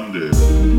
Pand3r.